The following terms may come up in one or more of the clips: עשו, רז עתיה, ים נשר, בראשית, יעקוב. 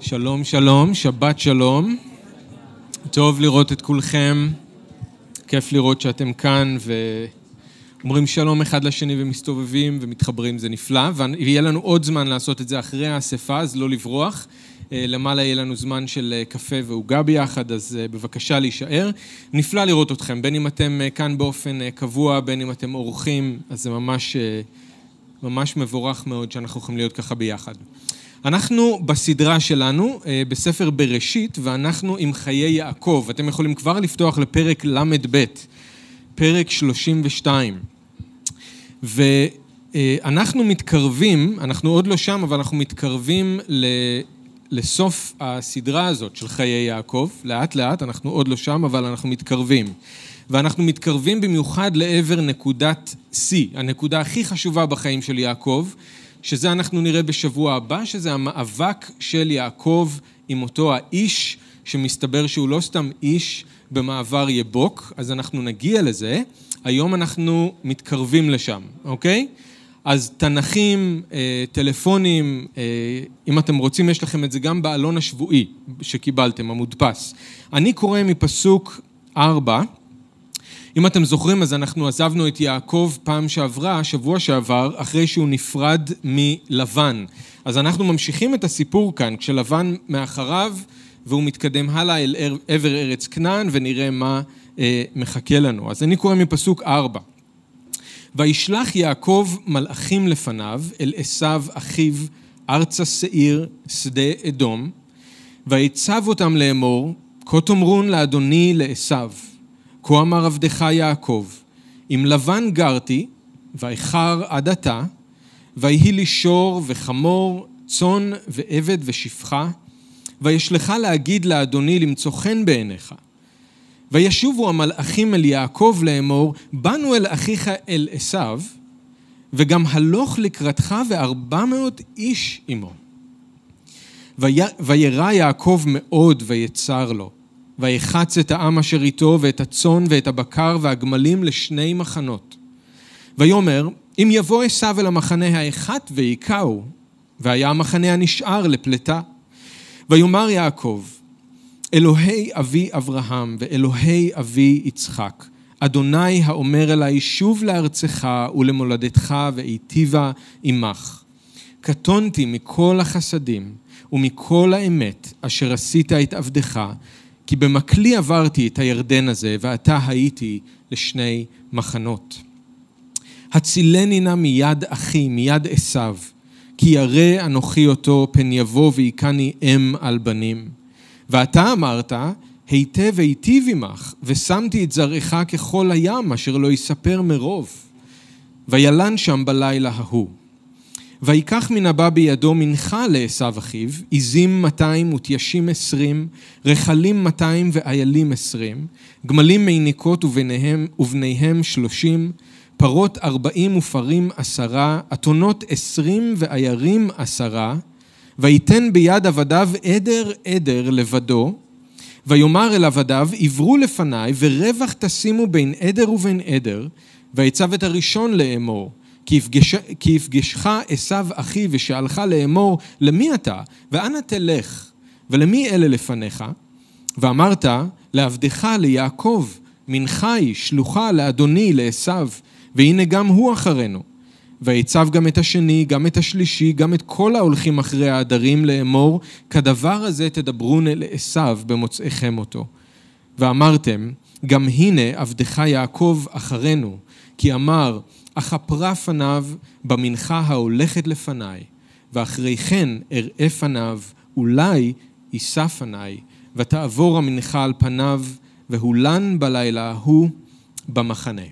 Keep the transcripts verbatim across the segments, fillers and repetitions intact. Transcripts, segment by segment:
שלום שלום, שבת שלום. טוב לראות את כולכם. כיף לראות שאתם כאן ואומרים שלום אחד לשני ומסתובבים ומתחברים, זה נפלא. ויהיה לנו עוד זמן לעשות את זה אחרי האספה, אז לא לברוח. למעלה יהיה לנו זמן של קפה ועוגה ביחד, אז בבקשה להישאר. נפלא לראות אתכם, בין אם אתם כאן באופן קבוע, בין אם אתם אורחים, אז זה ממש, ממש מבורך מאוד שאנחנו יכולים להיות ככה ביחד. אנחנו בסדרה שלנו, בספר בראשית, ואנחנו עם חיי יעקב. אתם יכולים כבר לפתוח לפרק למד ב', פרק שלושים ושתיים. ואנחנו מתקרבים, אנחנו עוד לא שם, אבל אנחנו מתקרבים לסוף הסדרה הזאת של חיי יעקב. לאט לאט, אנחנו עוד לא שם, אבל אנחנו מתקרבים. ואנחנו מתקרבים במיוחד לעבר נקודת C, הנקודה הכי חשובה בחיים של יעקב, שזה אנחנו נראה בשבוע הבא, שזה המאבק של יעקב עם אותו האיש, שמסתבר שהוא לא סתם איש במעבר יבוק, אז אנחנו נגיע לזה. היום אנחנו מתקרבים לשם, אוקיי? אז תנכים, טלפונים, אם אתם רוצים, יש לכם את זה גם בעלון השבועי שקיבלתם, המודפס. אני קורא מפסוק ארבע, אם אתם זוכרים, אז אנחנו עזבנו את יעקב פעם שעברה, שבוע שעבר, אחרי שהוא נפרד מלבן. אז אנחנו ממשיכים את הסיפור כאן, כשלבן מאחריו, והוא מתקדם הלאה אל עבר ארץ כנען, ונראה מה אה, מחכה לנו. אז אני קורא מפסוק ארבע. וישלח יעקב מלאכים לפניו, אל עשו אחיו, ארצה שעיר, שדה אדום, ויצב אותם לאמור, כה תאמרון לאדוני לעשו. כה אמר עבדך יעקב, אם לבן גרתי, ואיחר עד עתה, ויהי לי שור וחמור, צאן ועבד ושפחה, וישלך להגיד לאדוני למצוא חן בעיניך. וישובו המלאכים אל יעקב לאמור, באנו אל אחיך אל עשו, וגם הלוך לקראתך וארבע מאות איש עמו. וירא יעקב מאוד ויצר לו. ויחץ את העם אשר איתו ואת הצאן ואת הבקר והגמלים לשני מחנות. ויאמר, אם יבוא עשו אל המחנה האחת ויקעו, והיה המחנה הנשאר לפלטה. ויאמר יעקב, אלוהי אבי אברהם ואלוהי אבי יצחק, אדוני האומר אלי שוב לארצך ולמולדתך ואיטיבה עמך. קטונתי מכל החסדים ומכל האמת אשר עשית את עבדך, כי במקלי עברתי את הירדן הזה, ואתה הייתי לשני מחנות. הצילני נא מיד אחי, מיד עשו, כי ירא אנוכי אותו פן יבוא והיכני אם על בנים. ואתה אמרת, היטב היטיב עמך, ושמתי את זרעך ככל הים, אשר לא יספר מרוב. וילן שם בלילה ההוא. ויקח מן הבא בידו מנחה לעשו אחיו, עזים מאתיים וטיישים עשרים, רחלים מאתיים ואיילים עשרים, גמלים מיניקות ובניהם, ובניהם שלושים, פרות ארבעים ופרים עשרה, אתונות עשרים ואיירים עשרה, ויתן ביד עבדיו עדר עדר לבדו, ויאמר אל עבדיו, עברו לפניי ורווח תשימו בין עדר ובין עדר, ויצב את הראשון לאמור. כי יפגשך עשו אחי ושאלך לאמור, למי אתה? ואנה תלך? ולמי אלה לפניך? ואמרת, לעבדך ליעקב, מנחי, שלוחה לאדוני, לעשו, והנה גם הוא אחרינו. ויצב גם את השני, גם את השלישי, גם את כל ההולכים אחרי העדרים לאמור, כדבר הזה תדברון אל עשו במוצאיכם אותו. ואמרתם, גם הנה עבדך יעקב אחרינו, כי אמר, אחפרה פניו במנחה ההולכת לפניי, ואחרי כן אראה פניו, אולי יישא פניי, ותעבור המנחה על פניו, והולן בלילה ההוא במחנה.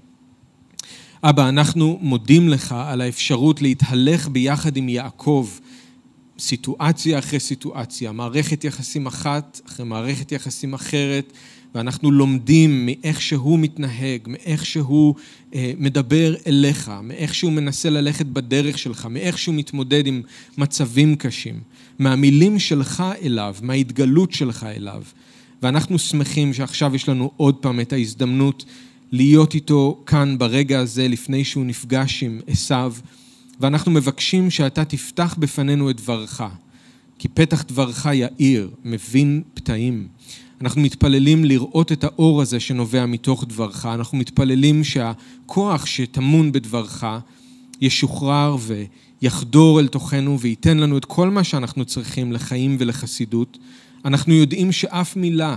אבא, אנחנו מודים לך על האפשרות להתהלך ביחד עם יעקב, סיטואציה אחרי סיטואציה, מערכת יחסים אחת אחרי מערכת יחסים אחרת, ואנחנו לומדים מאיך שהוא מתנהג, מאיך שהוא אה, מדבר אליך, מאיך שהוא מנסה ללכת בדרך שלך, מאיך שהוא מתמודד עם מצבים קשים, מהמילים שלך אליו, מההתגלות שלך אליו. ואנחנו שמחים שעכשיו יש לנו עוד פעם את ההזדמנות להיות איתו כאן ברגע הזה, לפני שהוא נפגש עם עשו, ואנחנו מבקשים שאתה תפתח בפנינו את דברך. כי פתח דברך יאיר, מבין פתאים. אנחנו מתפללים לראות את האור הזה שנובע מתוך דברך, אנחנו מתפללים שהכוח שתמון בדברך ישוחרר ויחדור אל תוכנו וייתן לנו את כל מה שאנחנו צריכים לחיים ולחסידות. אנחנו יודעים שאף מילה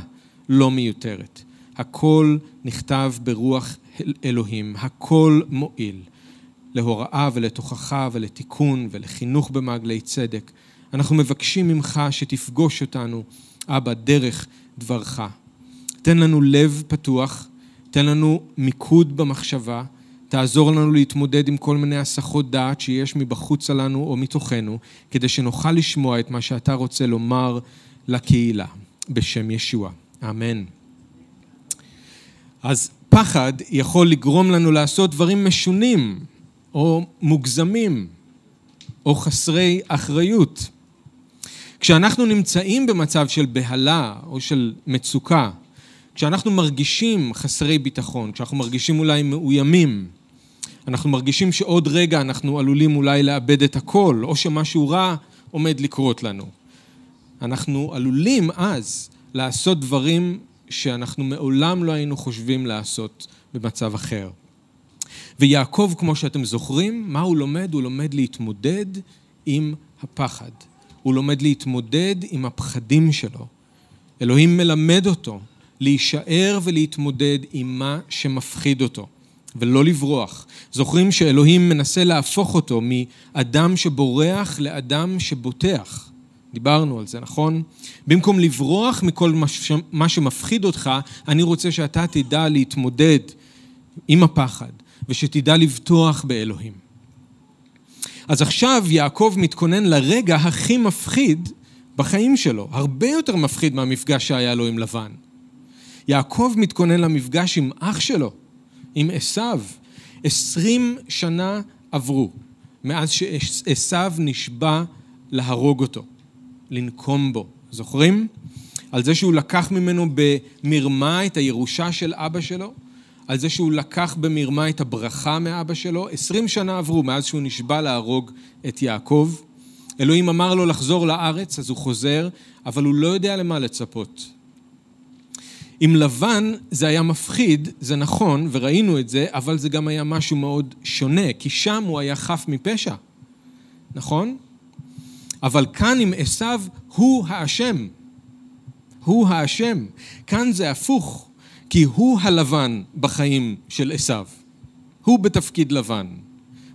לא מיותרת. הכל נכתב ברוח אלוהים, הכל מועיל, להוראה ולתוכחה ולתיקון ולחינוך במעגלי צדק. אנחנו מבקשים ממך שתפגוש אותנו, אבא, דרך דברך. תן לנו לב פתוח, תן לנו מיקוד במחשבה, תעזור לנו להתמודד עם כל מיני הסחות דעת שיש מבחוץ עלינו או מתוכנו, כדי שנוכל לשמוע את מה שאתה רוצה לומר לקהילה, בשם ישוע. אמן. אז פחד יכול לגרום לנו לעשות דברים משונים, או מוגזמים, או חסרי אחריות. כשאנחנו נמצאים במצב של בהלה או של מצוקה, כשאנחנו מרגישים חסרי ביטחון, כשאנחנו מרגישים אולי מאוימים, אנחנו מרגישים שעוד רגע אנחנו עלולים אולי לאבד את הכל, או שמשהו רע עומד לקרות לנו. אנחנו עלולים אז לעשות דברים שאנחנו מעולם לא היינו חושבים לעשות במצב אחר. ויעקב, כמו שאתם זוכרים, מה הוא לומד? הוא לומד להתמודד עם הפחד. הוא לומד להתמודד עם הפחדים שלו. אלוהים מלמד אותו להישאר ולהתמודד עם מה שמפחיד אותו, ולא לברוח. זוכרים שאלוהים מנסה להפוך אותו מאדם שבורח לאדם שבוטח. דיברנו על זה, נכון? במקום לברוח מכל מה שמפחיד אותך, אני רוצה שאתה תדע להתמודד עם הפחד, ושתדע לבטוח באלוהים. אז עכשיו יעקב מתכונן לרגע הכי מפחיד בחיים שלו, הרבה יותר מפחיד מהמפגש שהיה לו עם לבן. יעקב מתכונן למפגש עם אח שלו, עם עשו. עשרים שנה עברו מאז שעשו נשבע להרוג אותו, לנקום בו. זוכרים? על זה שהוא לקח ממנו במרמה את הירושה של אבא שלו, על זה שהוא לקח במרמה את הברכה מאבא שלו. עשרים שנה עברו מאז שהוא נשבע להרוג את יעקב. אלוהים אמר לו לחזור לארץ, אז הוא חוזר, אבל הוא לא יודע למה לצפות. עם לבן זה היה מפחיד, זה נכון, וראינו את זה, אבל זה גם היה משהו מאוד שונה, כי שם הוא היה חף מפשע, נכון? אבל כאן עם עשו הוא האשם, הוא האשם. כאן זה הפוך. כי הוא הלבן בחיים של עשו. הוא בתפקיד לבן.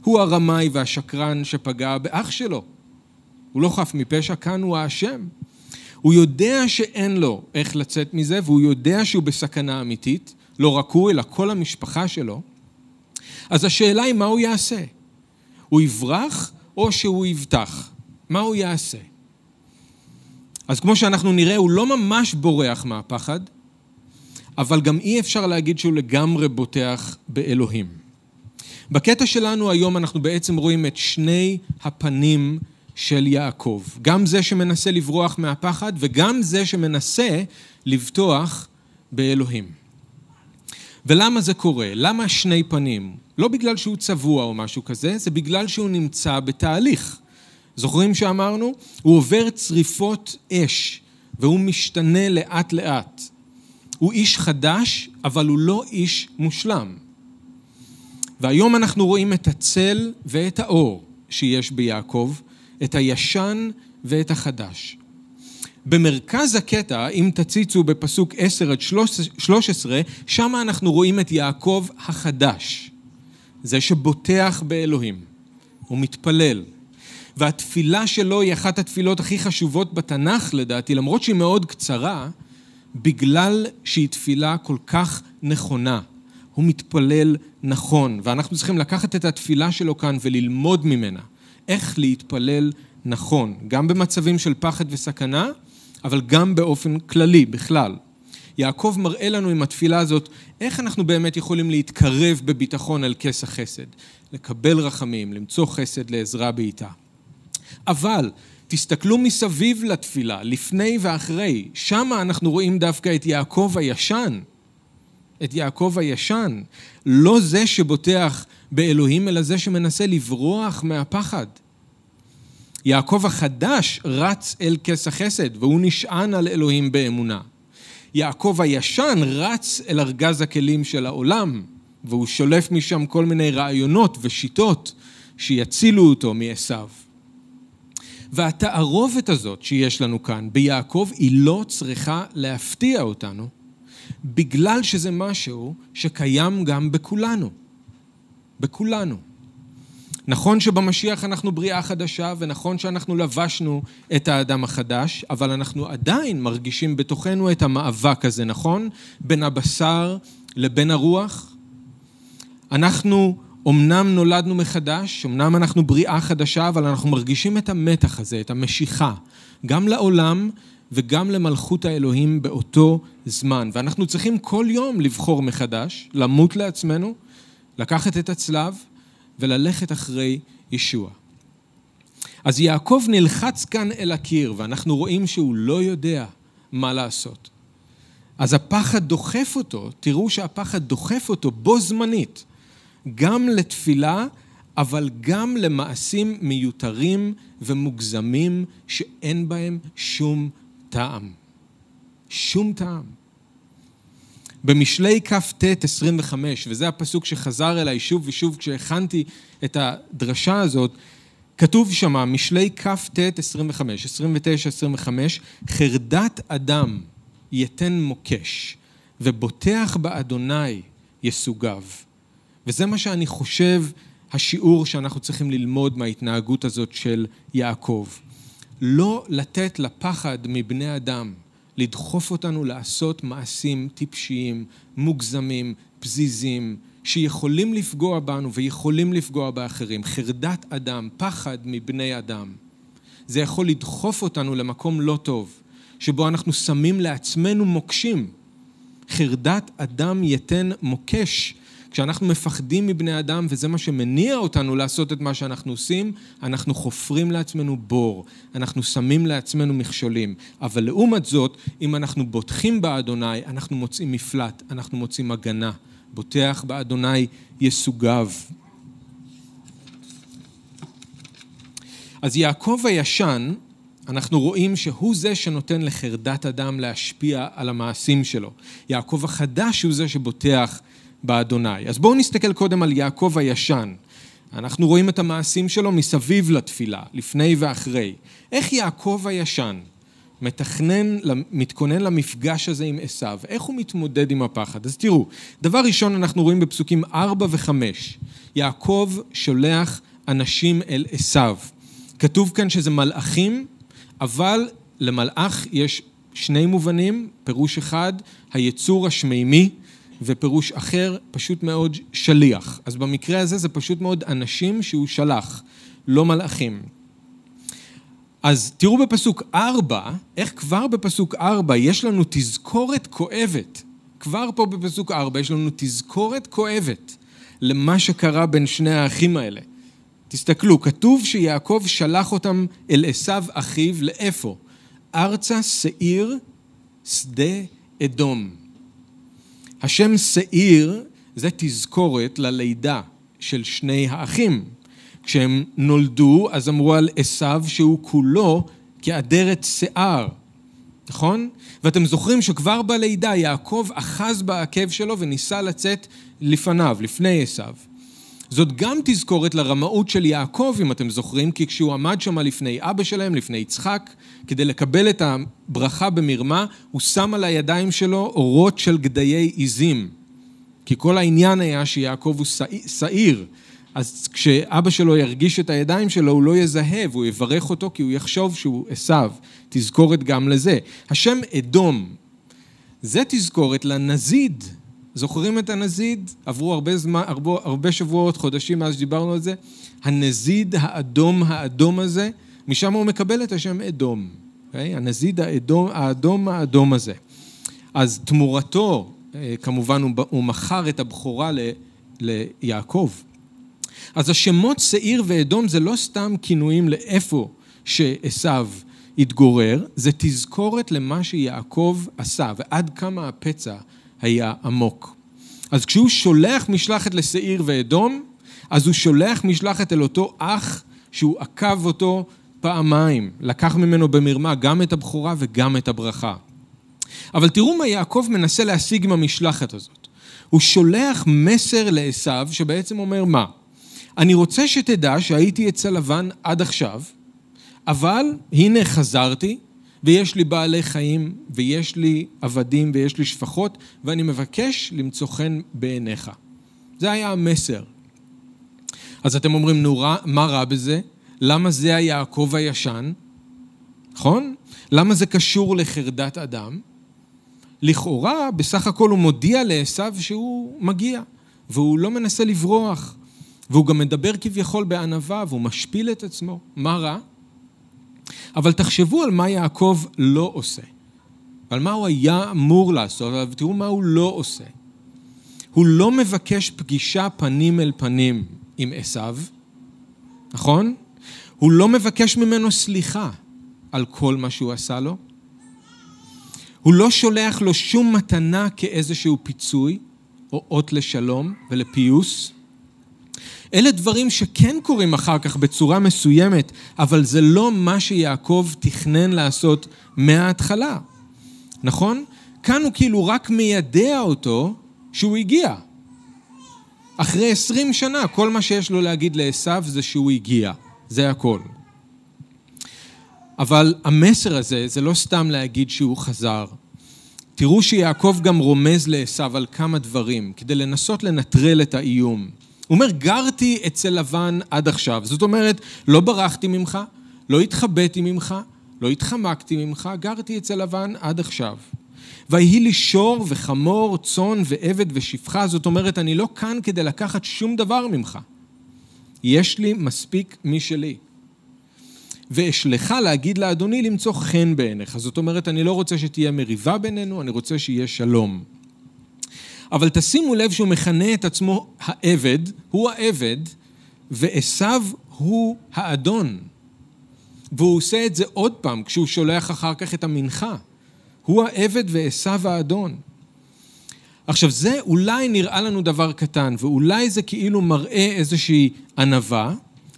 הוא הרמאי והשקרן שפגע באח שלו. הוא לא חף מפשע, כאן הוא האשם. הוא יודע שאין לו איך לצאת מזה, והוא יודע שהוא בסכנה אמיתית, לא רק הוא, אלא כל המשפחה שלו. אז השאלה היא מה הוא יעשה? הוא יברח או שהוא יבטח? מה הוא יעשה? אז כמו שאנחנו נראה, הוא לא ממש בורח מהפחד, אבל גם אי אפשר להגיד שהוא לגמרי בוטח באלוהים. בקטע שלנו היום אנחנו בעצם רואים את שני הפנים של יעקב. גם זה שמנסה לברוח מהפחד, וגם זה שמנסה לבטוח באלוהים. ולמה זה קורה? למה שני פנים? לא בגלל שהוא צבוע או משהו כזה, זה בגלל שהוא נמצא בתהליך. זוכרים שאמרנו? הוא עובר צריפות אש, והוא משתנה לאט לאט. הוא איש חדש, אבל הוא לא איש מושלם. והיום אנחנו רואים את הצל ואת האור שיש ביעקב, את הישן ואת החדש. במרכז הקטע, אם תציצו בפסוק עשר עד שלוש עשרה, שם אנחנו רואים את יעקב החדש. זה שבוטח באלוהים. הוא מתפלל. והתפילה שלו היא אחת התפילות הכי חשובות בתנ"ך, לדעתי, למרות שהיא מאוד קצרה, בגלל שהיא תפילה כל כך נכונה. הוא מתפלל נכון, ואנחנו צריכים לקחת את התפילה שלו כאן וללמוד ממנה. איך להתפלל נכון, גם במצבים של פחד וסכנה, אבל גם באופן כללי, בכלל. יעקב מראה לנו עם התפילה הזאת, איך אנחנו באמת יכולים להתקרב בביטחון על כס החסד, לקבל רחמים, למצוא חסד לעזרה בעיתה. אבל תסתכלו מסביב לתפילה, לפני ואחרי. שם אנחנו רואים דווקא את יעקב הישן. את יעקב הישן. לא זה שבוטח באלוהים, אלא זה שמנסה לברוח מהפחד. יעקב החדש רץ אל כס החסד, והוא נשען על אלוהים באמונה. יעקב הישן רץ אל ארגז הכלים של העולם, והוא שולף משם כל מיני רעיונות ושיטות שיצילו אותו מעשיו. והתערובת הזאת שיש לנו כאן ביעקב היא לא צריכה להפתיע אותנו, בגלל שזה משהו שקיים גם בכולנו. בכולנו. נכון שבמשיח אנחנו בריאה חדשה, ונכון שאנחנו לבשנו את האדם החדש, אבל אנחנו עדיין מרגישים בתוכנו את המאבק הזה, נכון? בין הבשר לבין הרוח. אנחנו אמנם נולדנו מחדש, אמנם אנחנו בריאה חדשה, אבל אנחנו מרגישים את המתח הזה, את המשיכה, גם לעולם וגם למלכות האלוהים באותו זמן. ואנחנו צריכים כל יום לבחור מחדש, למות לעצמנו, לקחת את הצלב וללכת אחרי ישוע. אז יעקב נלחץ כאן אל הקיר, ואנחנו רואים שהוא לא יודע מה לעשות. אז הפחד דוחף אותו, תראו שהפחד דוחף אותו בו זמנית, גם לתפילה, אבל גם למעשים מיותרים ומוגזמים שאין בהם שום טעם. שום טעם. במשלי כ"ט עשרים וחמש, וזה הפסוק שחזר אליי שוב ושוב כשהכנתי את הדרשה הזאת, כתוב שמה, משלי כ"ט עשרים וחמש, עשרים ותשע עשרים וחמש, חרדת אדם יתן מוקש, ובוטח באדוני יסוגיו. וזה מה שאני חושב השיעור שאנחנו צריכים ללמוד מההתנהגות הזאת של יעקב. לא לתת לפחד מבני אדם לדחוף אותנו לעשות מעשים טיפשיים, מוגזמים, פזיזים, שיכולים לפגוע בנו ויכולים לפגוע באחרים. חרדת אדם, פחד מבני אדם. זה יכול לדחוף אותנו למקום לא טוב, שבו אנחנו שמים לעצמנו מוקשים. חרדת אדם יתן מוקש. כשאנחנו מפחדים מבני אדם, וזה מה שמניע אותנו לעשות את מה שאנחנו עושים, אנחנו חופרים לעצמנו בור, אנחנו שמים לעצמנו מכשולים. אבל לעומת זאת, אם אנחנו בוטחים באדוני, אנחנו מוצאים מפלט, אנחנו מוצאים הגנה. בוטח באדוני יסוגיו. אז יעקב הישן, אנחנו רואים שהוא זה שנותן לחרדת אדם להשפיע על המעשים שלו. יעקב החדש הוא זה שבוטח באדוני. אז בואו נסתכל קודם על יעקב הישן. אנחנו רואים את המעשים שלו מסביב לתפילה, לפני ואחרי. איך יעקב הישן מתכנן, מתכונן למפגש הזה עם עשיו? איך הוא מתמודד עם הפחד? אז תראו, דבר ראשון אנחנו רואים בפסוקים ארבע וחמש. יעקב שולח אנשים אל עשיו. כתוב כאן שזה מלאכים, אבל למלאך יש שני מובנים, פירוש אחד, היצור השמימי, ופירוש אחר, פשוט מאוד שליח. אז במקרה הזה זה פשוט מאוד אנשים שהוא שלח, לא מלאכים. אז תראו בפסוק ארבע, איך כבר בפסוק ארבע יש לנו תזכורת כואבת. כבר פה בפסוק ארבע יש לנו תזכורת כואבת למה שקרה בין שני האחים האלה. תסתכלו, כתוב שיעקב שלח אותם אל עשיו אחיו, לאיפה? ארצה שעיר שדה אדום. השם שעיר זה תזכורת ללידה של שני האחים. כשהם נולדו, אז אמרו על עשיו שהוא כולו כעדרת שיער. נכון? ואתם זוכרים שכבר בלידה יעקב אחז בעקב שלו וניסה לצאת לפניו, לפני עשיו. זאת גם תזכורת לרמאות של יעקב, אם אתם זוכרים, כי כשהוא עמד שם לפני אבא שלהם, לפני יצחק, כדי לקבל את הברכה במרמה, הוא שם על הידיים שלו אורות של גדיי עיזים. כי כל העניין היה שיעקב הוא שעיר, אז כשאבא שלו ירגיש את הידיים שלו, הוא לא יזהב, הוא יברך אותו כי הוא יחשוב שהוא עשיו. תזכורת גם לזה. השם אדום, זה תזכורת לנזיד. זוכרים את הנזיד? עברו הרבה זמן, הרבה, הרבה שבועות, חודשים מאז שדיברנו על זה. הנזיד האדום, האדום הזה, משם הוא מקבל את השם אדום. Okay? הנזיד האדום, האדום, האדום הזה. אז תמורתו, כמובן, הוא מכר את הבכורה ל, ליעקב. אז השמות שעיר ואדום זה לא סתם כינויים לאיפה שעשיו התגורר, זה תזכורת למה שיעקב עשה, ועד כמה הפצע היה עמוק. אז כשהוא שולח משלחת לשעיר ואדום, אז הוא שולח משלחת אל אותו אח שהוא עקב אותו פעמיים, לקח ממנו במרמה גם את הבכורה וגם את הברכה. אבל תראו מה יעקב מנסה להשיג עם המשלחת הזאת. הוא שולח מסר לעשו שבעצם אומר מה? אני רוצה שתדע שהייתי אצל לבן עד עכשיו, אבל הנה חזרתי, ויש לי בעלי חיים, ויש לי עבדים, ויש לי שפחות, ואני מבקש למצוא חן בעיניך. זה היה המסר. אז אתם אומרים, נו, מה רע בזה? למה זה היעקב הישן? נכון? למה זה קשור לחרדת אדם? לכאורה, בסך הכל הוא מודיע לעשו שהוא מגיע, והוא לא מנסה לברוח, והוא גם מדבר כביכול בענווה, והוא משפיל את עצמו. מה רע? אבל תחשבו על מה יעקב לא עושה, על מה הוא היה אמור לעשות, ותראו מה הוא לא עושה. הוא לא מבקש פגישה פנים אל פנים עם עשו, נכון? הוא לא מבקש ממנו סליחה על כל מה שהוא עשה לו. הוא לא שולח לו שום מתנה כאיזשהו פיצוי, או אות לשלום ולפיוס. אלה דברים שכן קורים אחר כך בצורה מסוימת, אבל זה לא מה שיעקב תכנן לעשות מההתחלה. נכון? כאן הוא כאילו רק מיידע אותו שהוא הגיע. אחרי עשרים שנה, כל מה שיש לו להגיד לעשו זה שהוא הגיע. זה הכל. אבל המסר הזה, זה לא סתם להגיד שהוא חזר. תראו שיעקב גם רומז לעשו על כמה דברים, כדי לנסות לנטרל את האיום. הוא אומר, גרתי אצל לבן עד עכשיו. זאת אומרת, לא ברחתי ממך, לא התחבאתי ממך, לא התחמקתי ממך, גרתי אצל לבן עד עכשיו. והיא לי שור וחמור, צאן ועבד ושפחה. זאת אומרת, אני לא כאן כדי לקחת שום דבר ממך. יש לי מספיק משלי. ואשלחה להגיד לאדוני למצוא חן בעיניך. זאת אומרת, אני לא רוצה שתהיה מריבה בינינו, אני רוצה שיהיה שלום. אבל תשימו לב שהוא מכנה את עצמו העבד, הוא העבד, ועשו הוא האדון. והוא עושה את זה עוד פעם, כשהוא שולח אחר כך את המנחה. הוא העבד ועשו האדון. עכשיו זה אולי נראה לנו דבר קטן, ואולי זה כאילו מראה איזושהי ענווה,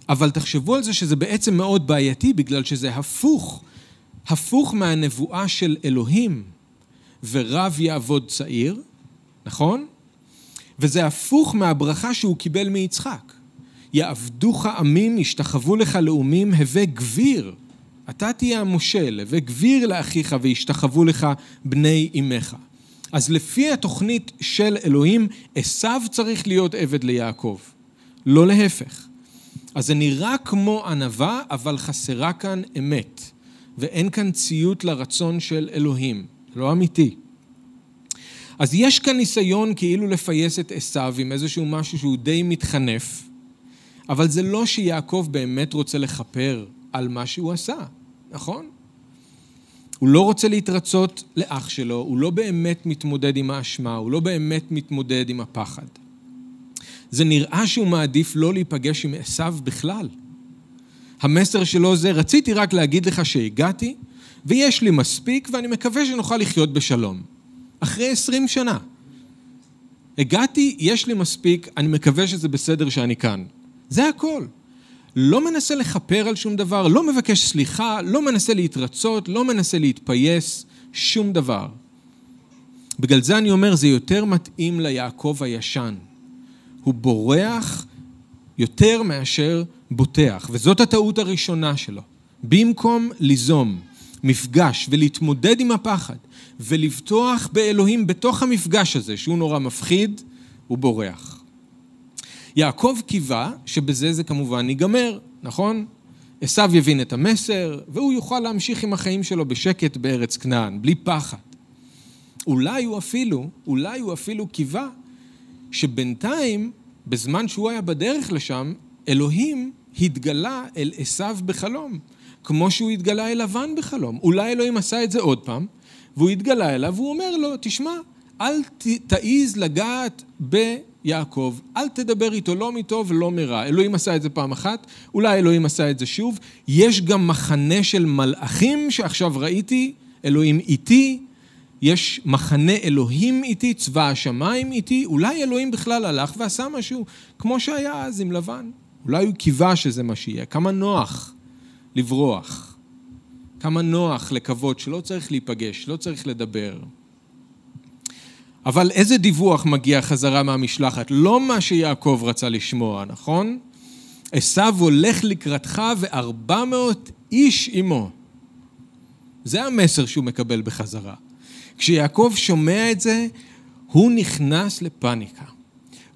אבל תחשבו על זה שזה בעצם מאוד בעייתי, בגלל שזה הפוך, הפוך מהנבואה של אלוהים, ורב יעבוד צעיר, נכון? וזה הפוך מהברכה שהוא קיבל מיצחק. יעבדוך עמים, ישתחוו לך לאומים, הווה גביר. אתה תהיה המושל, הווה גביר לאחיך וישתחוו לך בני אמך. אז לפי התוכנית של אלוהים, עשו צריך להיות עבד ליעקב. לא להפך. אז זה נראה כמו ענווה, אבל חסרה כאן אמת. ואין כאן ציות לרצון של אלוהים. לא אמיתי. אז יש כאן ניסיון כאילו לפייס את עשו עם איזשהו משהו שהוא די מתחנף, אבל זה לא שיעקב באמת רוצה לחפר על מה שהוא עשה, נכון? הוא לא רוצה להתרצות לאח שלו, הוא לא באמת מתמודד עם האשמה, הוא לא באמת מתמודד עם הפחד. זה נראה שהוא מעדיף לא להיפגש עם עשו בכלל. המסר שלו זה, רציתי רק להגיד לך שהגעתי, ויש לי מספיק, ואני מקווה שנוכל לחיות בשלום. אחרי עשרים שנה. הגעתי, יש לי מספיק, אני מקווה שזה בסדר שאני כאן. זה הכל. לא מנסה לחפר על שום דבר, לא מבקש סליחה, לא מנסה להתרצות, לא מנסה להתפייס, שום דבר. בגלל זה אני אומר, זה יותר מתאים ליעקב הישן. הוא בורח יותר מאשר בוטח, וזאת הטעות הראשונה שלו. במקום ליזום, מפגש ולהתמודד עם הפחד, ולבטוח באלוהים בתוך המפגש הזה, שהוא נורא מפחיד, הוא בורח. יעקב קיווה שבזה זה כמובן ייגמר, נכון? עשו יבין את המסר, והוא יוכל להמשיך עם החיים שלו בשקט בארץ כנען, בלי פחד. אולי הוא אפילו, אולי הוא אפילו קיווה שבינתיים, בזמן שהוא היה בדרך לשם, אלוהים התגלה אל עשו בחלום, כמו שהוא התגלה אל לבן בחלום. אולי אלוהים עשה את זה עוד פעם, והוא התגלה אליו, והוא אומר לו, תשמע, אל תעיז לגעת ביעקב, אל תדבר איתו, לא מטוב, לא מרע. אלוהים עשה את זה פעם אחת, אולי אלוהים עשה את זה שוב. יש גם מחנה של מלאכים שעכשיו ראיתי, אלוהים איתי, יש מחנה אלוהים איתי, צבא השמיים איתי, אולי אלוהים בכלל הלך ועשה משהו, כמו שהיה אז עם לבן. אולי הוא קיווה שזה מה שיהיה, כמה נוח לברוח. כמה נוח לקוות שלא צריך להיפגש, לא צריך לדבר. אבל איזה דיווח מגיע חזרה מהמשלחת? לא מה שיעקב רצה לשמוע, נכון? עשו הולך לקראתך וארבע מאות איש עמו. זה המסר שהוא מקבל בחזרה. כשיעקב שומע את זה, הוא נכנס לפאניקה.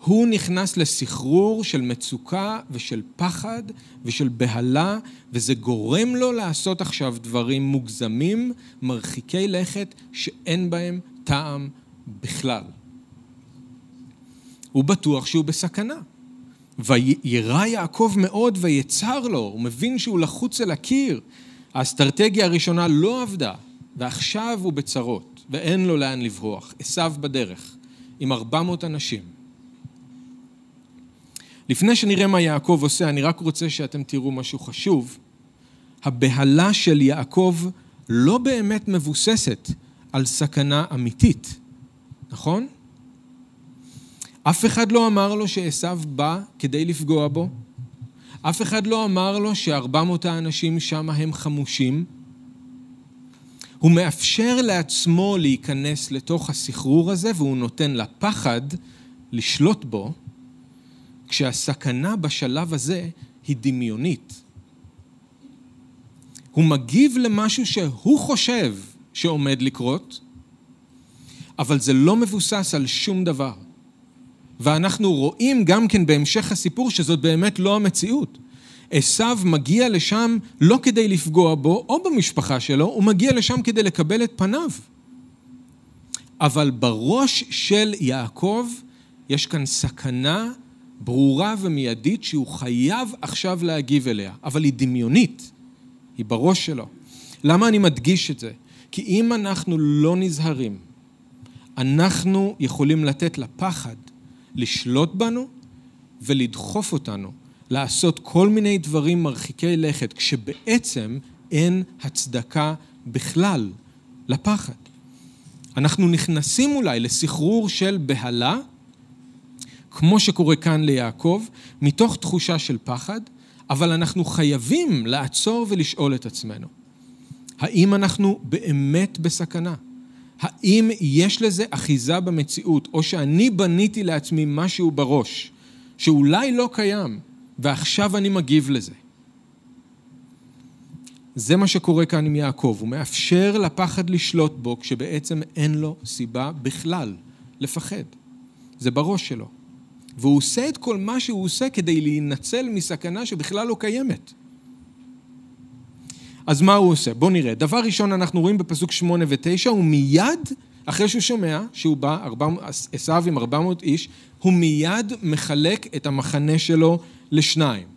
הוא נכנס לסחרור של מצוקה ושל פחד ושל בהלה, וזה גורם לו לעשות עכשיו דברים מוגזמים, מרחיקי לכת, שאין בהם טעם בכלל. הוא בטוח שהוא בסכנה. וירא יעקב מאוד ויצר לו, הוא מבין שהוא לחוץ אל הקיר. האסטרטגיה הראשונה לא עבדה, ועכשיו הוא בצרות, ואין לו לאן לברוח. עשו בדרך, עם ארבע מאות אנשים. לפני שנראה מה יעקב עושה, אני רק רוצה שאתם תראו משהו חשוב. הבהלה של יעקב לא באמת מבוססת על סכנה אמיתית, נכון? אף אחד לא אמר לו שעשו בא כדי לפגוע בו. אף אחד לא אמר לו ש-ארבע מאות האנשים שם הם חמושים. הוא מאפשר לעצמו להיכנס לתוך הסחרור הזה, והוא נותן לפחד לשלוט בו, כשהסכנה בשלב הזה היא דמיונית. הוא מגיב למשהו שהוא חושב שעומד לקרות, אבל זה לא מבוסס על שום דבר. ואנחנו רואים גם כן בהמשך הסיפור שזאת באמת לא המציאות. עשו מגיע לשם לא כדי לפגוע בו או במשפחה שלו, הוא מגיע לשם כדי לקבל את פניו. אבל בראש של יעקב יש כאן סכנה ברורה ומיידית שהוא חייב עכשיו להגיב אליה, אבל היא דמיונית, היא בראש שלו. למה אני מדגיש את זה? כי אם אנחנו לא נזהרים, אנחנו יכולים לתת לפחד לשלוט בנו ולדחוף אותנו, לעשות כל מיני דברים מרחיקי לכת, כשבעצם אין הצדקה בכלל לפחד. אנחנו נכנסים אולי לסחרור של בהלה, כמו שקורה כאן ליעקב, מתוך תחושה של פחד, אבל אנחנו חייבים לעצור ולשאול את עצמנו, האם אנחנו באמת בסכנה? האם יש לזה אחיזה במציאות, או שאני בניתי לעצמי משהו בראש, שאולי לא קיים, ועכשיו אני מגיב לזה? זה מה שקורה כאן עם יעקב, הוא מאפשר לפחד לשלוט בו, כשבעצם אין לו סיבה בכלל לפחד. זה בראש שלו. והוא עושה את כל מה שהוא עושה כדי להינצל מסכנה שבכלל לא קיימת. אז מה הוא עושה? בואו נראה. דבר ראשון אנחנו רואים בפסוק שמונה ותשע, הוא מיד, אחרי שהוא שומע שהוא בא, עשו עם ארבע מאות איש, הוא מיד מחלק את המחנה שלו לשניים.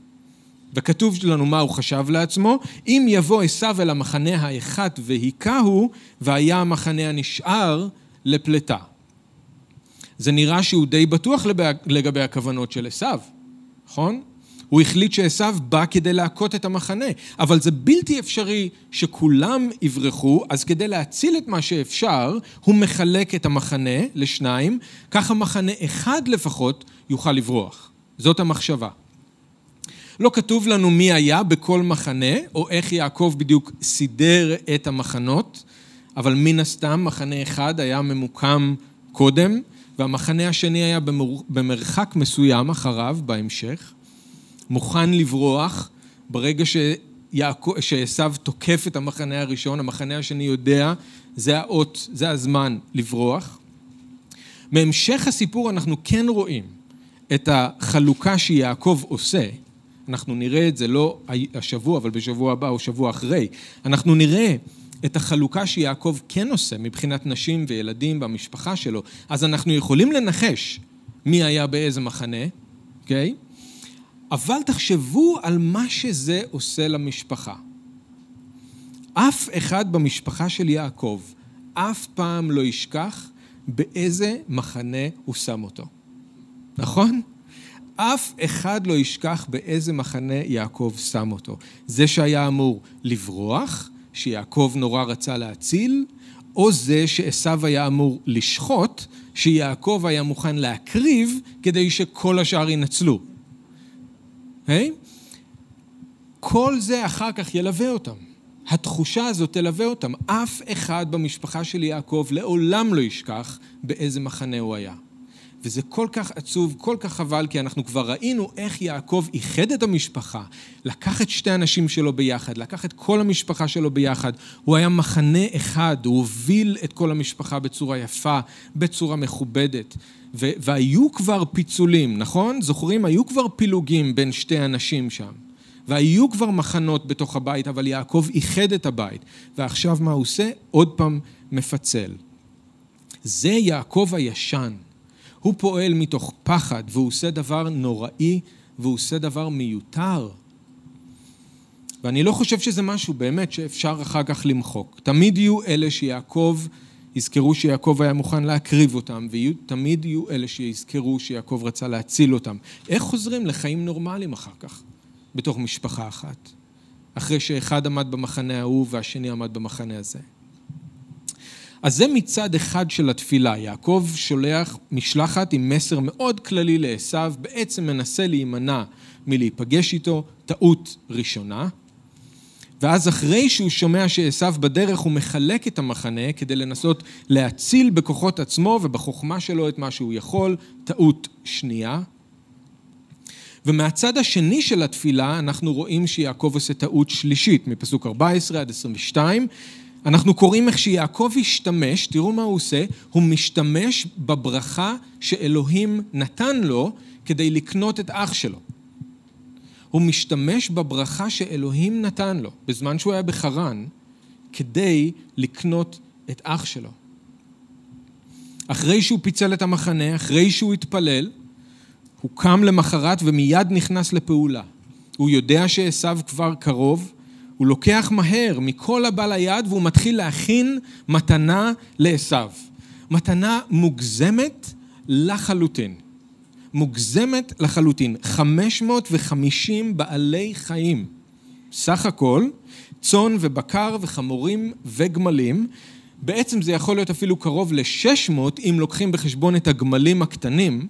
וכתוב לנו מה הוא חשב לעצמו, אם יבוא עשו אל המחנה האחד והיקהו, והיה המחנה הנשאר לפלטה. זה נראה שהוא די בטוח לגבי הכוונות של עשו, נכון? הוא החליט שעשו בא כדי להכות את המחנה, אבל זה בלתי אפשרי שכולם יברחו, אז כדי להציל את מה שאפשר, הוא מחלק את המחנה לשניים, ככה מחנה אחד לפחות יוכל לברוח. זאת המחשבה. לא כתוב לנו מי היה בכל מחנה, או איך יעקב בדיוק סידר את המחנות, אבל מן הסתם מחנה אחד היה ממוקם קודם, והמחנה השני היה במרחק מסוים אחריו בהמשך, מוכן לברוח. ברגע שעשו תוקף את המחנה הראשון, המחנה השני יודע, זה האות, זה הזמן לברוח. מהמשך הסיפור אנחנו כן רואים את החלוקה שיעקב עושה, אנחנו נראה את זה לא השבוע, אבל בשבוע הבא או שבוע אחרי, אנחנו נראה את החלוקה שיעקב כן עושה מבחינת נשים וילדים והמשפחה שלו, אז אנחנו יכולים לנחש מי היה באיזה מחנה, אוקיי? Okay? אבל תחשבו על מה שזה עושה למשפחה. אף אחד במשפחה של יעקב אף פעם לא ישכח באיזה מחנה הוא שם אותו. נכון? אף אחד לא ישכח באיזה מחנה יעקב שם אותו. זה שהיה אמור לברוח, שיעקב נורא רצה להציל, או זה שעשו היה אמור לשחוט, שיעקב היה מוכן להקריב כדי שכל השאר ינצלו. Hey? כל זה אחר כך ילווה אותם. התחושה הזאת תלווה אותם. אף אחד במשפחה של יעקב לעולם לא ישכח באיזה מחנה הוא היה. וזה כל כך עצוב, כל כך חבל, כי אנחנו כבר ראינו איך יעקב איחד את המשפחה, לקח את שתי אנשים שלו ביחד, לקח את כל המשפחה שלו ביחד, הוא היה מחנה אחד, הוא הוביל את כל המשפחה בצורה יפה, בצורה מכובדת, ו- והיו כבר פיצולים, נכון? זוכרים? היו כבר פילוגים בין שתי אנשים שם, והיו כבר מחנות בתוך הבית, אבל יעקב איחד את הבית, ועכשיו מה הוא עושה? עוד פעם מפצל. זה יעקב הישן, הוא פועל מתוך פחד, והוא עושה דבר נוראי, והוא עושה דבר מיותר. ואני לא חושב שזה משהו באמת שאפשר אחר כך למחוק. תמיד יהיו אלה שיעקב, יזכרו שיעקב היה מוכן להקריב אותם, ותמיד יהיו אלה שיזכרו שיעקב רצה להציל אותם. איך חוזרים לחיים נורמליים אחר כך, בתוך משפחה אחת? אחרי שאחד עמד במחנה ההוא והשני עמד במחנה הזה. אז זה מצד אחד של התפילה. יעקב שולח משלחת עם מסר מאוד כללי לעשו, בעצם מנסה להימנע מלהיפגש איתו, טעות ראשונה. ואז אחרי שהוא שומע שעשו בדרך, הוא מחלק את המחנה כדי לנסות להציל בכוחות עצמו ובחוכמה שלו את מה שהוא יכול, טעות שנייה. ומהצד השני של התפילה אנחנו רואים שיעקב עושה טעות שלישית, מפסוק ארבע עשרה עד עשרים ושתיים, אנחנו קוראים איך שיעקב השתמש, תראו מה הוא עושה, הוא משתמש בברכה שאלוהים נתן לו כדי לקנות את אח שלו. הוא משתמש בברכה שאלוהים נתן לו, בזמן שהוא היה בחרן, כדי לקנות את אח שלו. אחרי שהוא פיצל את המחנה, אחרי שהוא התפלל, הוא קם למחרת ומיד נכנס לפעולה. הוא יודע שעשו כבר קרוב, הוא לוקח מהר מכל הבא ליד, והוא מתחיל להכין מתנה לעשו. מתנה מוגזמת לחלוטין. מוגזמת לחלוטין. חמש מאות וחמישים בעלי חיים. סך הכל, צאן ובקר וחמורים וגמלים. בעצם זה יכול להיות אפילו קרוב ל-שש מאות, אם לוקחים בחשבון את הגמלים הקטנים.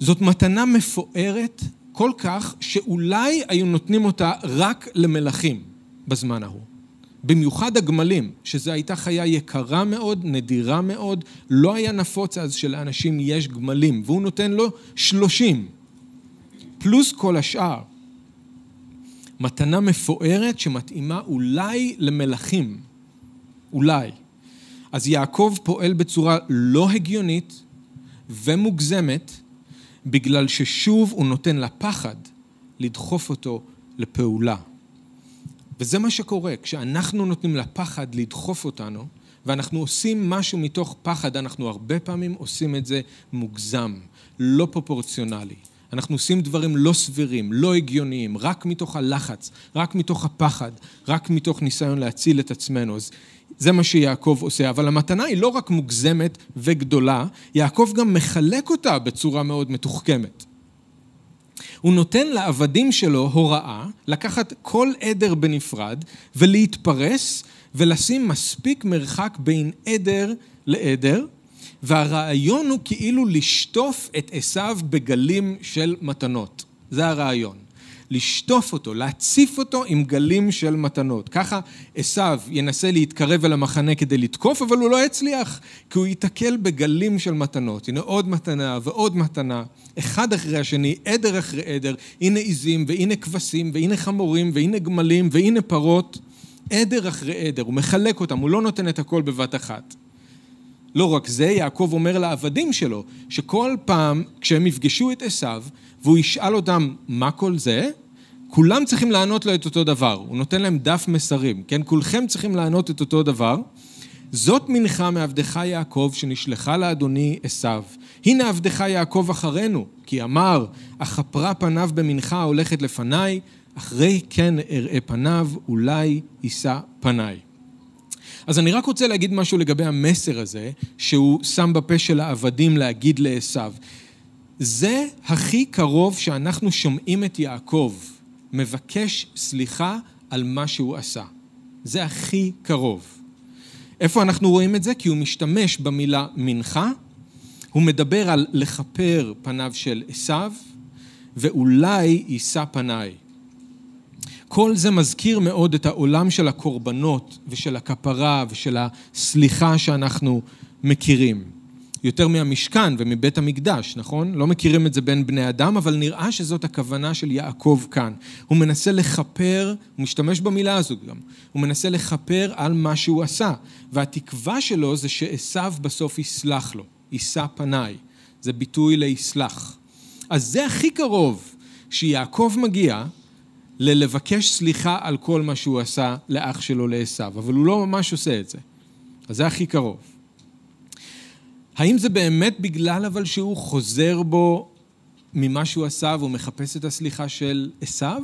זאת מתנה מפוארת ומוגזמת. כל כך שאולי היו נותנים אותה רק למלכים בזמן ההוא. במיוחד הגמלים, שזו הייתה חיה יקרה מאוד, נדירה מאוד, לא היה נפוץ אז שלאנשים יש גמלים, והוא נותן לו שלושים, פלוס כל השאר. מתנה מפוארת שמתאימה אולי למלכים, אולי. אז יעקב פועל בצורה לא הגיונית ומוגזמת, בגלל ששוב הוא נותן לפחד לדחוף אותו לפעולה. וזה מה שקורה, כשאנחנו נותנים לפחד לדחוף אותנו, ואנחנו עושים משהו מתוך פחד, אנחנו הרבה פעמים עושים את זה מוגזם, לא פרופורציונלי. אנחנו עושים דברים לא סבירים, לא הגיוניים, רק מתוך הלחץ, רק מתוך הפחד, רק מתוך ניסיון להציל את עצמנו. אז זה מה שיעקב עושה, אבל המתנה היא לא רק מוגזמת וגדולה, יעקב גם מחלק אותה בצורה מאוד מתוחכמת. הוא נותן לעבדים שלו הוראה לקחת כל עדר בנפרד ולהתפרס ולשים מספיק מרחק בין עדר לעדר, והרעיון הוא כאילו לשטוף את עשיו בגלים של מתנות. זה הרעיון. לשטוף אותו, להציף אותו עם גלים של מתנות. ככה עשיו ינסה להתקרב אל המחנה כדי לתקוף, אבל הוא לא יצליח, כי הוא ייתקל בגלים של מתנות. הנה עוד מתנה ועוד מתנה, אחד אחרי השני, עדר אחרי עדר, הנה עיזים והנה כבשים והנה חמורים והנה גמלים והנה פרות, עדר אחרי עדר, הוא מחלק אותם, הוא לא נותן את הכל בבת אחת. לא רק זה, יעקב אומר לעבדים שלו, שכל פעם כשהם יפגשו את עשיו, והוא ישאל אותם מה כל זה, כולם צריכים לענות לו את אותו דבר. הוא נותן להם דף מסרים, כן? כולכם צריכים לענות את אותו דבר. זאת מנחה מעבדך יעקב שנשלחה לאדוני עשיו. הנה עבדך יעקב אחרינו, כי אמר, אחפרה פניו במנחה הולכת לפניי, אחרי כן אראה פניו, אולי יישא פניי. אז אני רק רוצה להגיד משהו לגבי המסר הזה, שהוא שם בפה של העבדים להגיד לעשיו. זה הכי קרוב שאנחנו שומעים את יעקב, מבקש סליחה על מה שהוא עשה. זה הכי קרוב. איפה אנחנו רואים את זה? כי הוא משתמש במילה מנחה, הוא מדבר על לכפר פניו של עשיו, ואולי יישא פניי. כל זה מזכיר מאוד את העולם של הקורבנות ושל הכפרה ושל הסליחה שאנחנו מכירים. יותר מהמשכן ומבית המקדש, נכון? לא מכירים את זה בין בני אדם, אבל נראה שזאת הכוונה של יעקב כאן. הוא מנסה לכפר, הוא משתמש במילה הזאת גם, הוא מנסה לכפר על מה שהוא עשה. והתקווה שלו זה שעשיו בסוף יסלח לו, יישא פניי. זה ביטוי להסלח. אז זה הכי קרוב שיעקב מגיע ללבקש סליחה על כל מה שהוא עשה לאח שלו לעשיו, אבל הוא לא ממש עושה את זה. אז זה הכי קרוב. האם זה באמת בגלל אבל שהוא חוזר בו ממה שהוא עשה והוא מחפש את הסליחה של עשיו?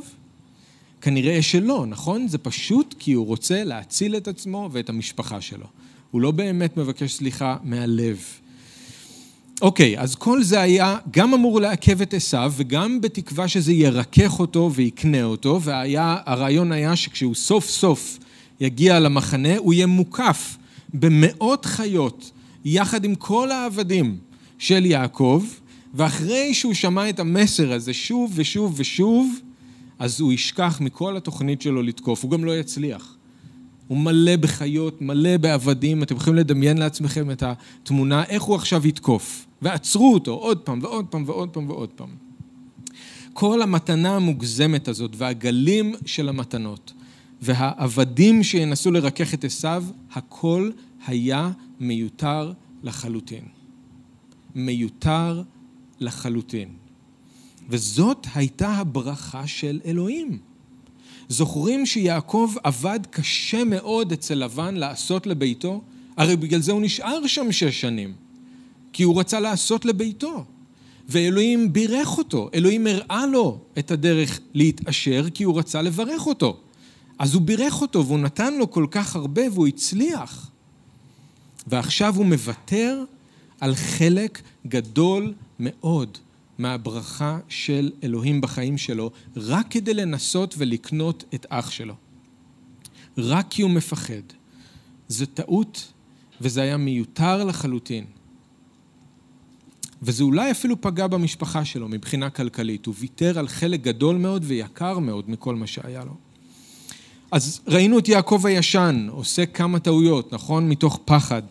כנראה שלא, נכון? זה פשוט כי הוא רוצה להציל את עצמו ואת המשפחה שלו. הוא לא באמת מבקש סליחה מהלב. אוקיי, אז כל זה היה גם אמור לעכב את עשיו וגם בתקווה שזה ירקח אותו ויקנה אותו, והרעיון היה שכשהוא סוף סוף יגיע למחנה הוא יהיה מוקף במאות חיות יחד עם כל העבדים של יעקב, ואחרי שהוא שמע את המסר הזה שוב ושוב ושוב, אז הוא ישכח מכל התוכנית שלו לתקוף, הוא גם לא יצליח. הוא מלא בחיות, מלא בעבדים, אתם יכולים לדמיין לעצמכם את התמונה, איך הוא עכשיו יתקוף, ועצרו אותו עוד פעם ועוד פעם ועוד פעם ועוד פעם. כל המתנה המוגזמת הזאת, והגלים של המתנות, והעבדים שינסו לרקח את עשיו, הכל היה מיותר לחלוטין. מיותר לחלוטין. וזאת הייתה הברכה של אלוהים. זוכרים שיעקב עבד קשה מאוד אצל לבן לעשות לביתו? הרי בגלל זה הוא נשאר שם שש שנים, כי הוא רצה לעשות לביתו. ואלוהים בירך אותו, אלוהים הראה לו את הדרך להתאשר, כי הוא רצה לברך אותו. אז הוא בירך אותו והוא נתן לו כל כך הרבה והוא הצליח. ועכשיו הוא מוותר על חלק גדול מאוד מהברכה של אלוהים בחיים שלו, רק כדי לנסות ולקנות את אח שלו. רק כי הוא מפחד. זו טעות, וזה היה מיותר לחלוטין. וזה אולי אפילו פגע במשפחה שלו מבחינה כלכלית. הוא ויתר על חלק גדול מאוד ויקר מאוד מכל מה שהיה לו. אז ראינו את יעקב הישן, עושה כמה טעויות, נכון? מתוך פחד.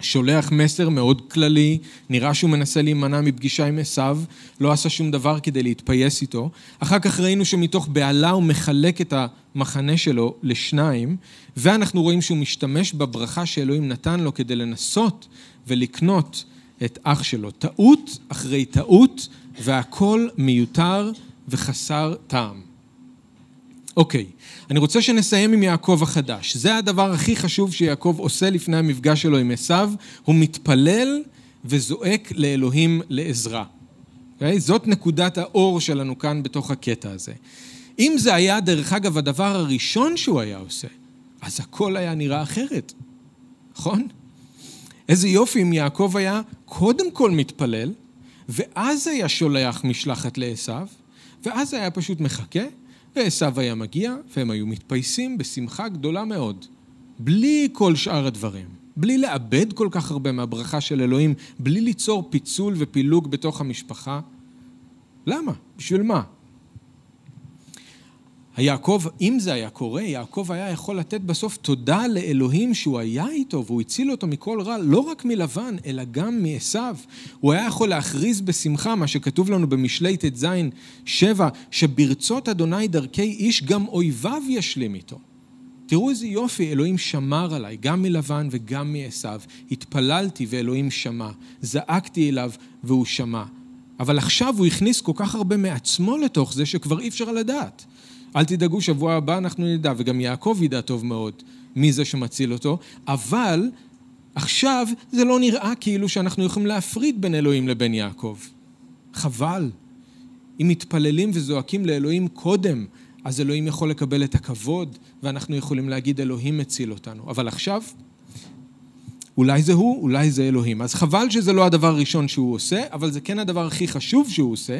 שולח מסר מאוד כללי, נראה שהוא מנסה להימנע מפגישה עם עשיו, לא עשה שום דבר כדי להתפייס איתו. אחר כך ראינו שמתוך בעלה הוא מחלק את המחנה שלו לשניים, ואנחנו רואים שהוא משתמש בברכה שאלוהים נתן לו כדי לנסות ולקנות את אח שלו. טעות אחרי טעות, והכל מיותר וחסר טעם. אוקיי, אני רוצה שנסיים עם יעקב החדש. זה הדבר הכי חשוב שיעקב עושה לפני המפגש שלו עם עשיו, הוא מתפלל וזועק לאלוהים לעזרה. אוקיי? זאת נקודת האור שלנו כאן בתוך הקטע הזה. אם זה היה, דרך אגב, הדבר הראשון שהוא היה עושה, אז הכל היה נראה אחרת, נכון? איזה יופי אם יעקב היה קודם כל מתפלל, ואז היה שולח משלחת לעשיו, ואז היה פשוט מחכה, ועשיו היה מגיע, והם היו מתפייסים בשמחה גדולה מאוד, בלי כל שאר הדברים, בלי לאבד כל כך הרבה מהברכה של אלוהים, בלי ליצור פיצול ופילוג בתוך המשפחה. למה? בשביל מה? יעקב, אם זה היה קורה, יעקב היה יכול לתת בסוף תודה לאלוהים שהוא היה איתו, והוא הציל אותו מכל רע, לא רק מלבן, אלא גם מעשיו. הוא היה יכול להכריז בשמחה, מה שכתוב לנו במשלי ט"ז שבע, שברצות אדוני דרכי איש, גם אויביו ישלים איתו. תראו איזה יופי, אלוהים שמר עליי, גם מלבן וגם מעשיו. התפללתי ואלוהים שמע, זעקתי אליו והוא שמע. אבל עכשיו הוא הכניס כל כך הרבה מעצמו לתוך זה, שכבר אי אפשר לדעת. אל תדאגו, שבוע הבא אנחנו נדע, וגם יעקב ידע טוב מאוד מי זה שמציל אותו, אבל עכשיו זה לא נראה כאילו שאנחנו יכולים להפריד בין אלוהים לבין יעקב. חבל. אם מתפללים וזועקים לאלוהים קודם, אז אלוהים יכול לקבל את הכבוד, ואנחנו יכולים להגיד אלוהים מציל אותנו. אבל עכשיו, אולי זה הוא, אולי זה אלוהים. אז חבל שזה לא הדבר הראשון שהוא עושה, אבל זה כן הדבר הכי חשוב שהוא עושה,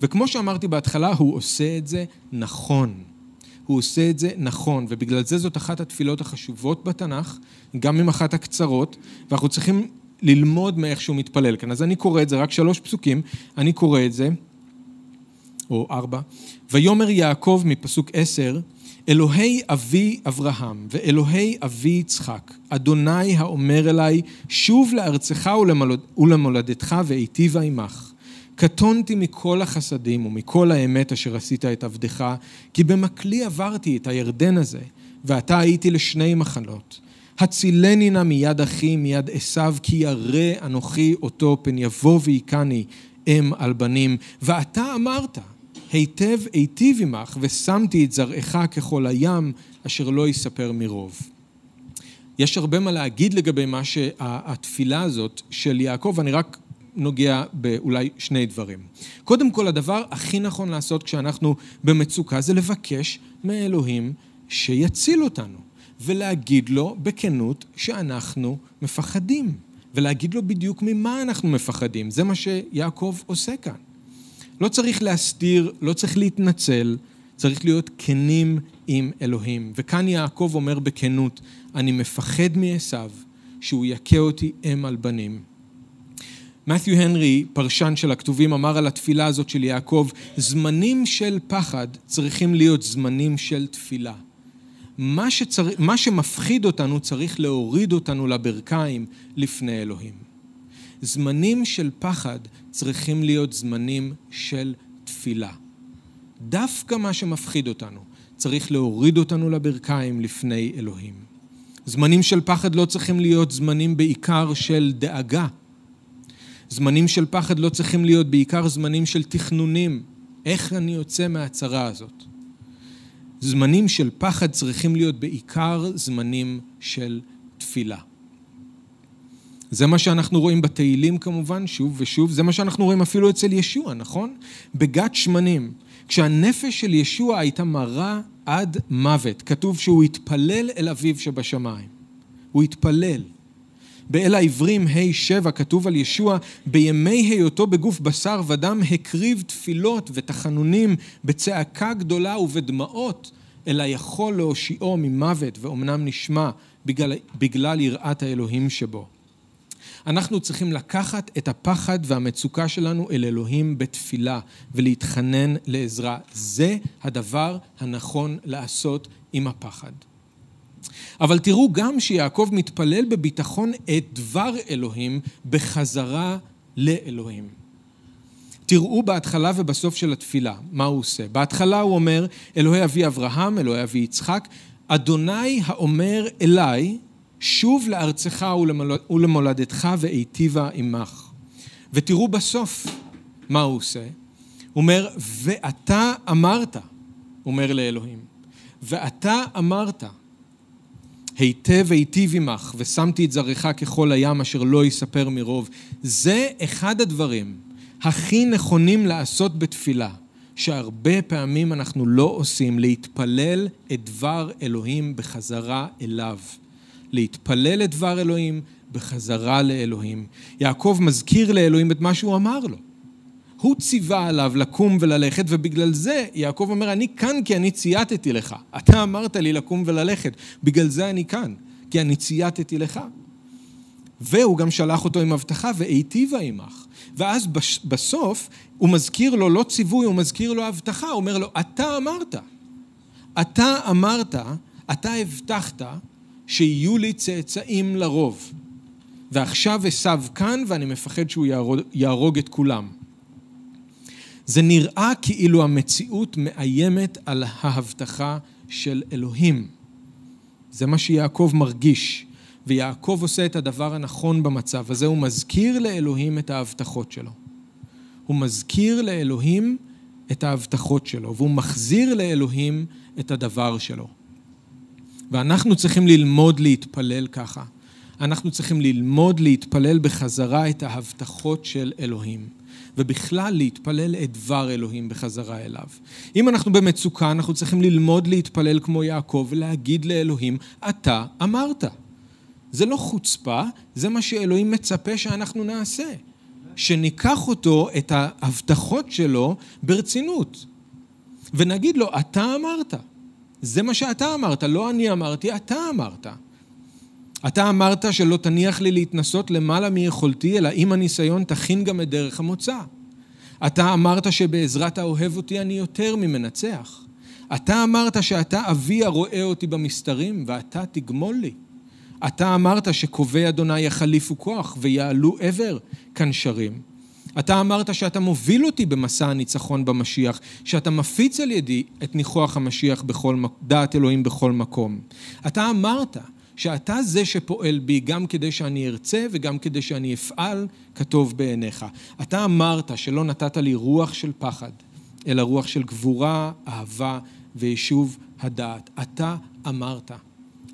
וכמו שאמרתי בהתחלה, הוא עושה את זה נכון. הוא עושה את זה נכון, ובגלל זה זאת אחת התפילות החשובות בתנ"ך, גם עם אחת הקצרות, ואנחנו צריכים ללמוד מאיך שהוא מתפלל כאן. אז אני קורא את זה, רק שלוש פסוקים, אני קורא את זה, או ארבע, ויאמר יעקב מפסוק עשר, אלוהי אבי אברהם ואלוהי אבי יצחק, אדוני האומר אליי, שוב לארצך ולמולדתך ואיטיבה עמך. קטונתי מכל החסדים ומכל האמת אשר עשית את עבדך, כי במקלי עברתי את הירדן הזה, ואתה הייתי לשני מחנות. הצילני נא מיד אחי, מיד עשיו, כי ירא אנוכי אותו, פן יבוא ויקני אם על בנים. ואתה אמרת, היטב היטיב עמך, ושמתי את זרעך ככל הים, אשר לא יספר מרוב. יש הרבה מה להגיד לגבי מה שהתפילה הזאת של יעקב, אני רק נוגע באולי שני דברים. קודם כל, הדבר הכי נכון לעשות כשאנחנו במצוקה, זה לבקש מאלוהים שיציל אותנו, ולהגיד לו בכנות שאנחנו מפחדים, ולהגיד לו בדיוק ממה אנחנו מפחדים. זה מה שיעקב עושה כאן. לא צריך להסתיר, לא צריך להתנצל, צריך להיות כנים עם אלוהים. וכאן יעקב אומר בכנות, אני מפחד מעשיו, שהוא יקה אותי אם על בנים. מתיו הנרי, פרשן של הכתובים, אמר על התפילה הזאת של יעקב, זמנים של פחד צריכים להיות זמנים של תפילה. מה שצר... מה שמפחיד אותנו צריך להוריד אותנו לברכיים לפני אלוהים. זמנים של פחד צריכים להיות זמנים של תפילה. דווקא מה שמפחיד אותנו צריך להוריד אותנו לברכיים לפני אלוהים. זמנים של פחד לא צריכים להיות זמנים בעיקר של דאגה. זמנים של פחד לא צריכים להיות בעיקר זמנים של תכנונים. איך אני יוצא מהצרה הזאת? זמנים של פחד צריכים להיות בעיקר זמנים של תפילה. זה מה שאנחנו רואים בתהילים כמובן, שוב ושוב, זה מה שאנחנו רואים אפילו אצל ישוע, נכון? בגת שמנים, כשהנפש של ישוע הייתה מרה עד מוות, כתוב שהוא התפלל אל אביו שבשמיים. הוא התפלל. באל העברים ה' שבע כתוב על ישוע, בימי היותו בגוף בשר ודם הקריב תפילות ותחנונים בצעקה גדולה ובדמעות, אלא יכול להושיעו ממוות ואומנם נשמע בגלל, בגלל יראת האלוהים שבו. אנחנו צריכים לקחת את הפחד והמצוקה שלנו אל אלוהים בתפילה ולהתחנן לעזרה. זה הדבר הנכון לעשות עם הפחד. אבל תראו גם שיעקב מתפלל בביטחון את דבר אלוהים בחזרה לאלוהים. תראו בהתחלה ובסוף של התפילה, מה הוא עושה? בהתחלה הוא אומר, אלוהי אבי אברהם, אלוהי אבי יצחק, אדוני האומר אליי, שוב לארצך ולמולדתך ואיטיבה עמך. ותראו בסוף מה הוא עושה. הוא אומר, ואתה אמרת, אומר לאלוהים, ואתה אמרת, היטב היטיב עמך, ושמתי את זרעך ככל הים אשר לא יספר מרוב. זה אחד הדברים הכי נכונים לעשות בתפילה, שהרבה פעמים אנחנו לא עושים, להתפלל את דבר אלוהים בחזרה אליו. להתפלל את דבר אלוהים בחזרה לאלוהים. יעקב מזכיר לאלוהים את מה שהוא אמר לו. הוא ציווה עליו לקום וללכת, ובגלל זה יעקב אומר, אני כאן כי אני צייתתי לך. אתה אמרת לי לקום וללכת, בגלל זה אני כאן, כי אני צייתתי לך. והוא גם שלח אותו עם הבטחה, ואיטיבה עמך. ואז בסוף הוא מזכיר לו, לא ציווי, הוא מזכיר לו הבטחה, הוא אומר לו, אתה אמרת, אתה אמרת, אתה הבטחת שיהיו לי צאצאים לרוב. ועכשיו עשיו כאן, ואני מפחד שהוא יהרוג, יהרוג את כולם. זה נראה כאילו המציאות מאיימת על ההבטחה של אלוהים. זה מה שיעקב מרגיש, ויעקב עושה את הדבר הנכון במצב הזה, הוא מזכיר לאלוהים את ההבטחות שלו. הוא מזכיר לאלוהים את ההבטחות שלו, והוא מחזיר לאלוהים את הדבר שלו. ואנחנו צריכים ללמוד להתפלל ככה. אנחנו צריכים ללמוד להתפלל בחזרה את ההבטחות של אלוהים. ובכלל להתפלל את דבר אלוהים בחזרה אליו. אם אנחנו במצוקה, אנחנו צריכים ללמוד להתפלל כמו יעקב, ולהגיד לאלוהים, אתה אמרת. זה לא חוצפה, זה מה שאלוהים מצפה שאנחנו נעשה. שניקח אותו, את ההבטחות שלו, ברצינות. ונגיד לו, אתה אמרת. זה מה שאתה אמרת, לא אני אמרתי, אתה אמרת. אתה אמרת שלא תניח לי להתנסות למעלה מיכולתי, אלא עם הניסיון תכין גם את דרך המוצא. אתה אמרת שבעזרת האוהב אותי אני יותר ממנצח. אתה אמרת שאתה אבי הרואה אותי במסתרים, ואתה תגמול לי. אתה אמרת שקובע אדוני יחליפו כוח ויעלו עבר כנשרים. אתה אמרת שאתה מוביל אותי במסע הניצחון במשיח, שאתה מפיץ על ידי את ניחוח המשיח בכל דעת אלוהים בכל מקום. אתה אמרת שאתה זה שפועל בי גם כדי שאני ארצה וגם כדי שאני אפעל כתוב בעיניך. אתה אמרת שלא נתת לי רוח של פחד, אלא רוח של גבורה, אהבה וישוב הדעת. אתה אמרת.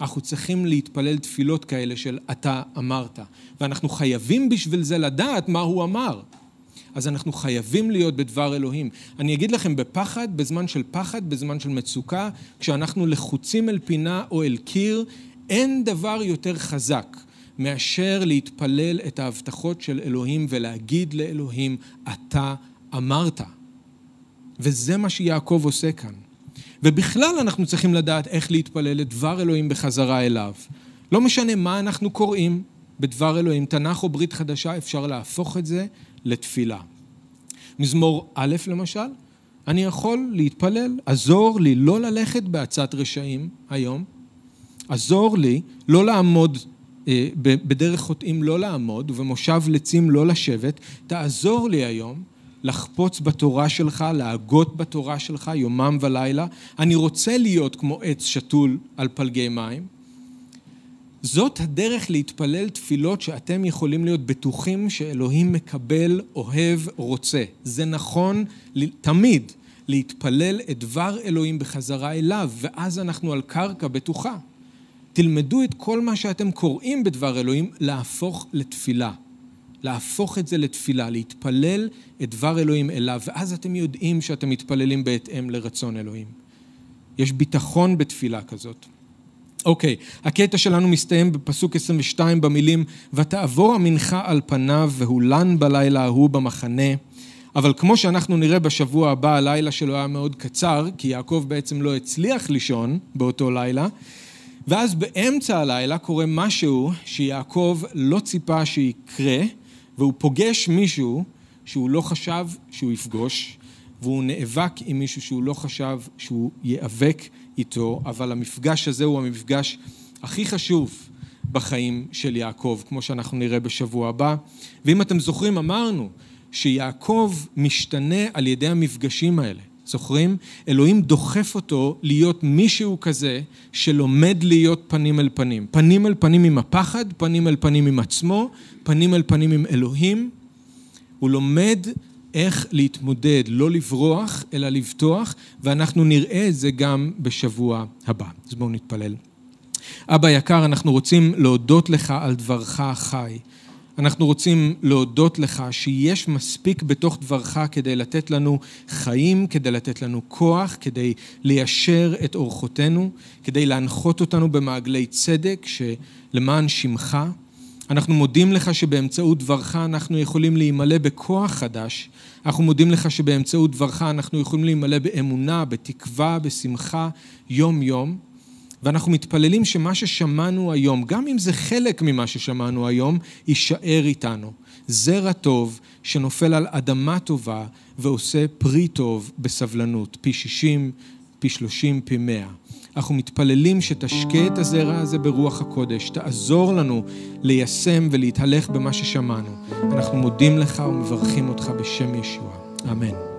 אנחנו צריכים להתפלל תפילות כאלה של אתה אמרת. ואנחנו חייבים בשביל זה לדעת מה הוא אמר. אז אנחנו חייבים להיות בדבר אלוהים. אני אגיד לכם, בפחד, בזמן של פחד, בזמן של מצוקה, כשאנחנו לחוצים אל פינה או אל קיר, אין דבר יותר חזק מאשר להתפלל את ההבטחות של אלוהים ולהגיד לאלוהים, אתה אמרת. וזה מה שיעקב עושה כאן. ובכלל אנחנו צריכים לדעת איך להתפלל את דבר אלוהים בחזרה אליו. לא משנה מה אנחנו קוראים בדבר אלוהים, תנ"ך או ברית חדשה, אפשר להפוך את זה לתפילה. מזמור א' למשל, אני יכול להתפלל, עזור לי לא ללכת בעצת רשעים היום, עזור לי לא לעמוד, אה, בדרך חוטאים לא לעמוד, ובמושב לצים לא לשבת, תעזור לי היום, לחפוץ בתורה שלך, להגות בתורה שלך, יומם ולילה. אני רוצה להיות כמו עץ שתול על פלגי מים. זאת הדרך להתפלל תפילות שאתם יכולים להיות בטוחים שאלוהים מקבל, אוהב, רוצה. זה נכון תמיד להתפלל את דבר אלוהים בחזרה אליו, ואז אנחנו על קרקע בטוחה. תלמדו את כל מה שאתם קוראים בדבר אלוהים להפוך לתפילה. להפוך את זה לתפילה, להתפלל את דבר אלוהים אליו, ואז אתם יודעים שאתם מתפללים בהתאם לרצון אלוהים. יש ביטחון בתפילה כזאת. אוקיי, הקטע שלנו מסתיים בפסוק עשרים ושתיים במילים, ותעבור המנחה על פניו והולן בלילה ההוא במחנה, אבל כמו שאנחנו נראה בשבוע הבא, הלילה שלו היה מאוד קצר, כי יעקב בעצם לא הצליח לישון באותו לילה, ואז באמצע הלילה קורה משהו שיעקב לא ציפה שיקרה, והוא פוגש מישהו שהוא לא חשב שהוא יפגוש, והוא נאבק עם מישהו שהוא לא חשב שהוא ייאבק איתו, אבל המפגש הזה הוא המפגש הכי חשוב בחיים של יעקב, כמו שאנחנו נראה בשבוע הבא. ואם אתם זוכרים, אמרנו שיעקב משתנה על ידי המפגשים האלה. זוכרים? אלוהים דוחף אותו להיות מישהו כזה שלומד להיות פנים אל פנים. פנים אל פנים עם הפחד, פנים אל פנים עם עצמו, פנים אל פנים עם אלוהים. הוא לומד איך להתמודד, לא לברוח, אלא לבטוח, ואנחנו נראה את זה גם בשבוע הבא. אז בואו נתפלל. אבא יקר, אנחנו רוצים להודות לך על דברך החי. אנחנו רוצים להודות לך שיש מספיק בתוך דברך כדי לתת לנו חיים, כדי לתת לנו כוח, כדי ליישר את אורחותינו, כדי להנחות אותנו במעגלי צדק שלמען שמך. אנחנו מודים לך שבאמצעות דברך אנחנו יכולים להימלא בכוח חדש. אנחנו מודים לך שבאמצעות דברך אנחנו יכולים להימלא באמונה, בתקווה, בשמחה, יום יום. ואנחנו מתפללים שמה ששמענו היום, גם אם זה חלק ממה ששמענו היום, יישאר איתנו. זרע טוב שנופל על אדמה טובה ועושה פרי טוב בסבלנות, פי שישים, פי שלושים, פי מאה. אנחנו מתפללים שתשקע את הזרע הזה ברוח הקודש, תעזור לנו ליישם ולהתהלך במה ששמענו. אנחנו מודים לך ומברכים אותך בשם ישוע. אמן.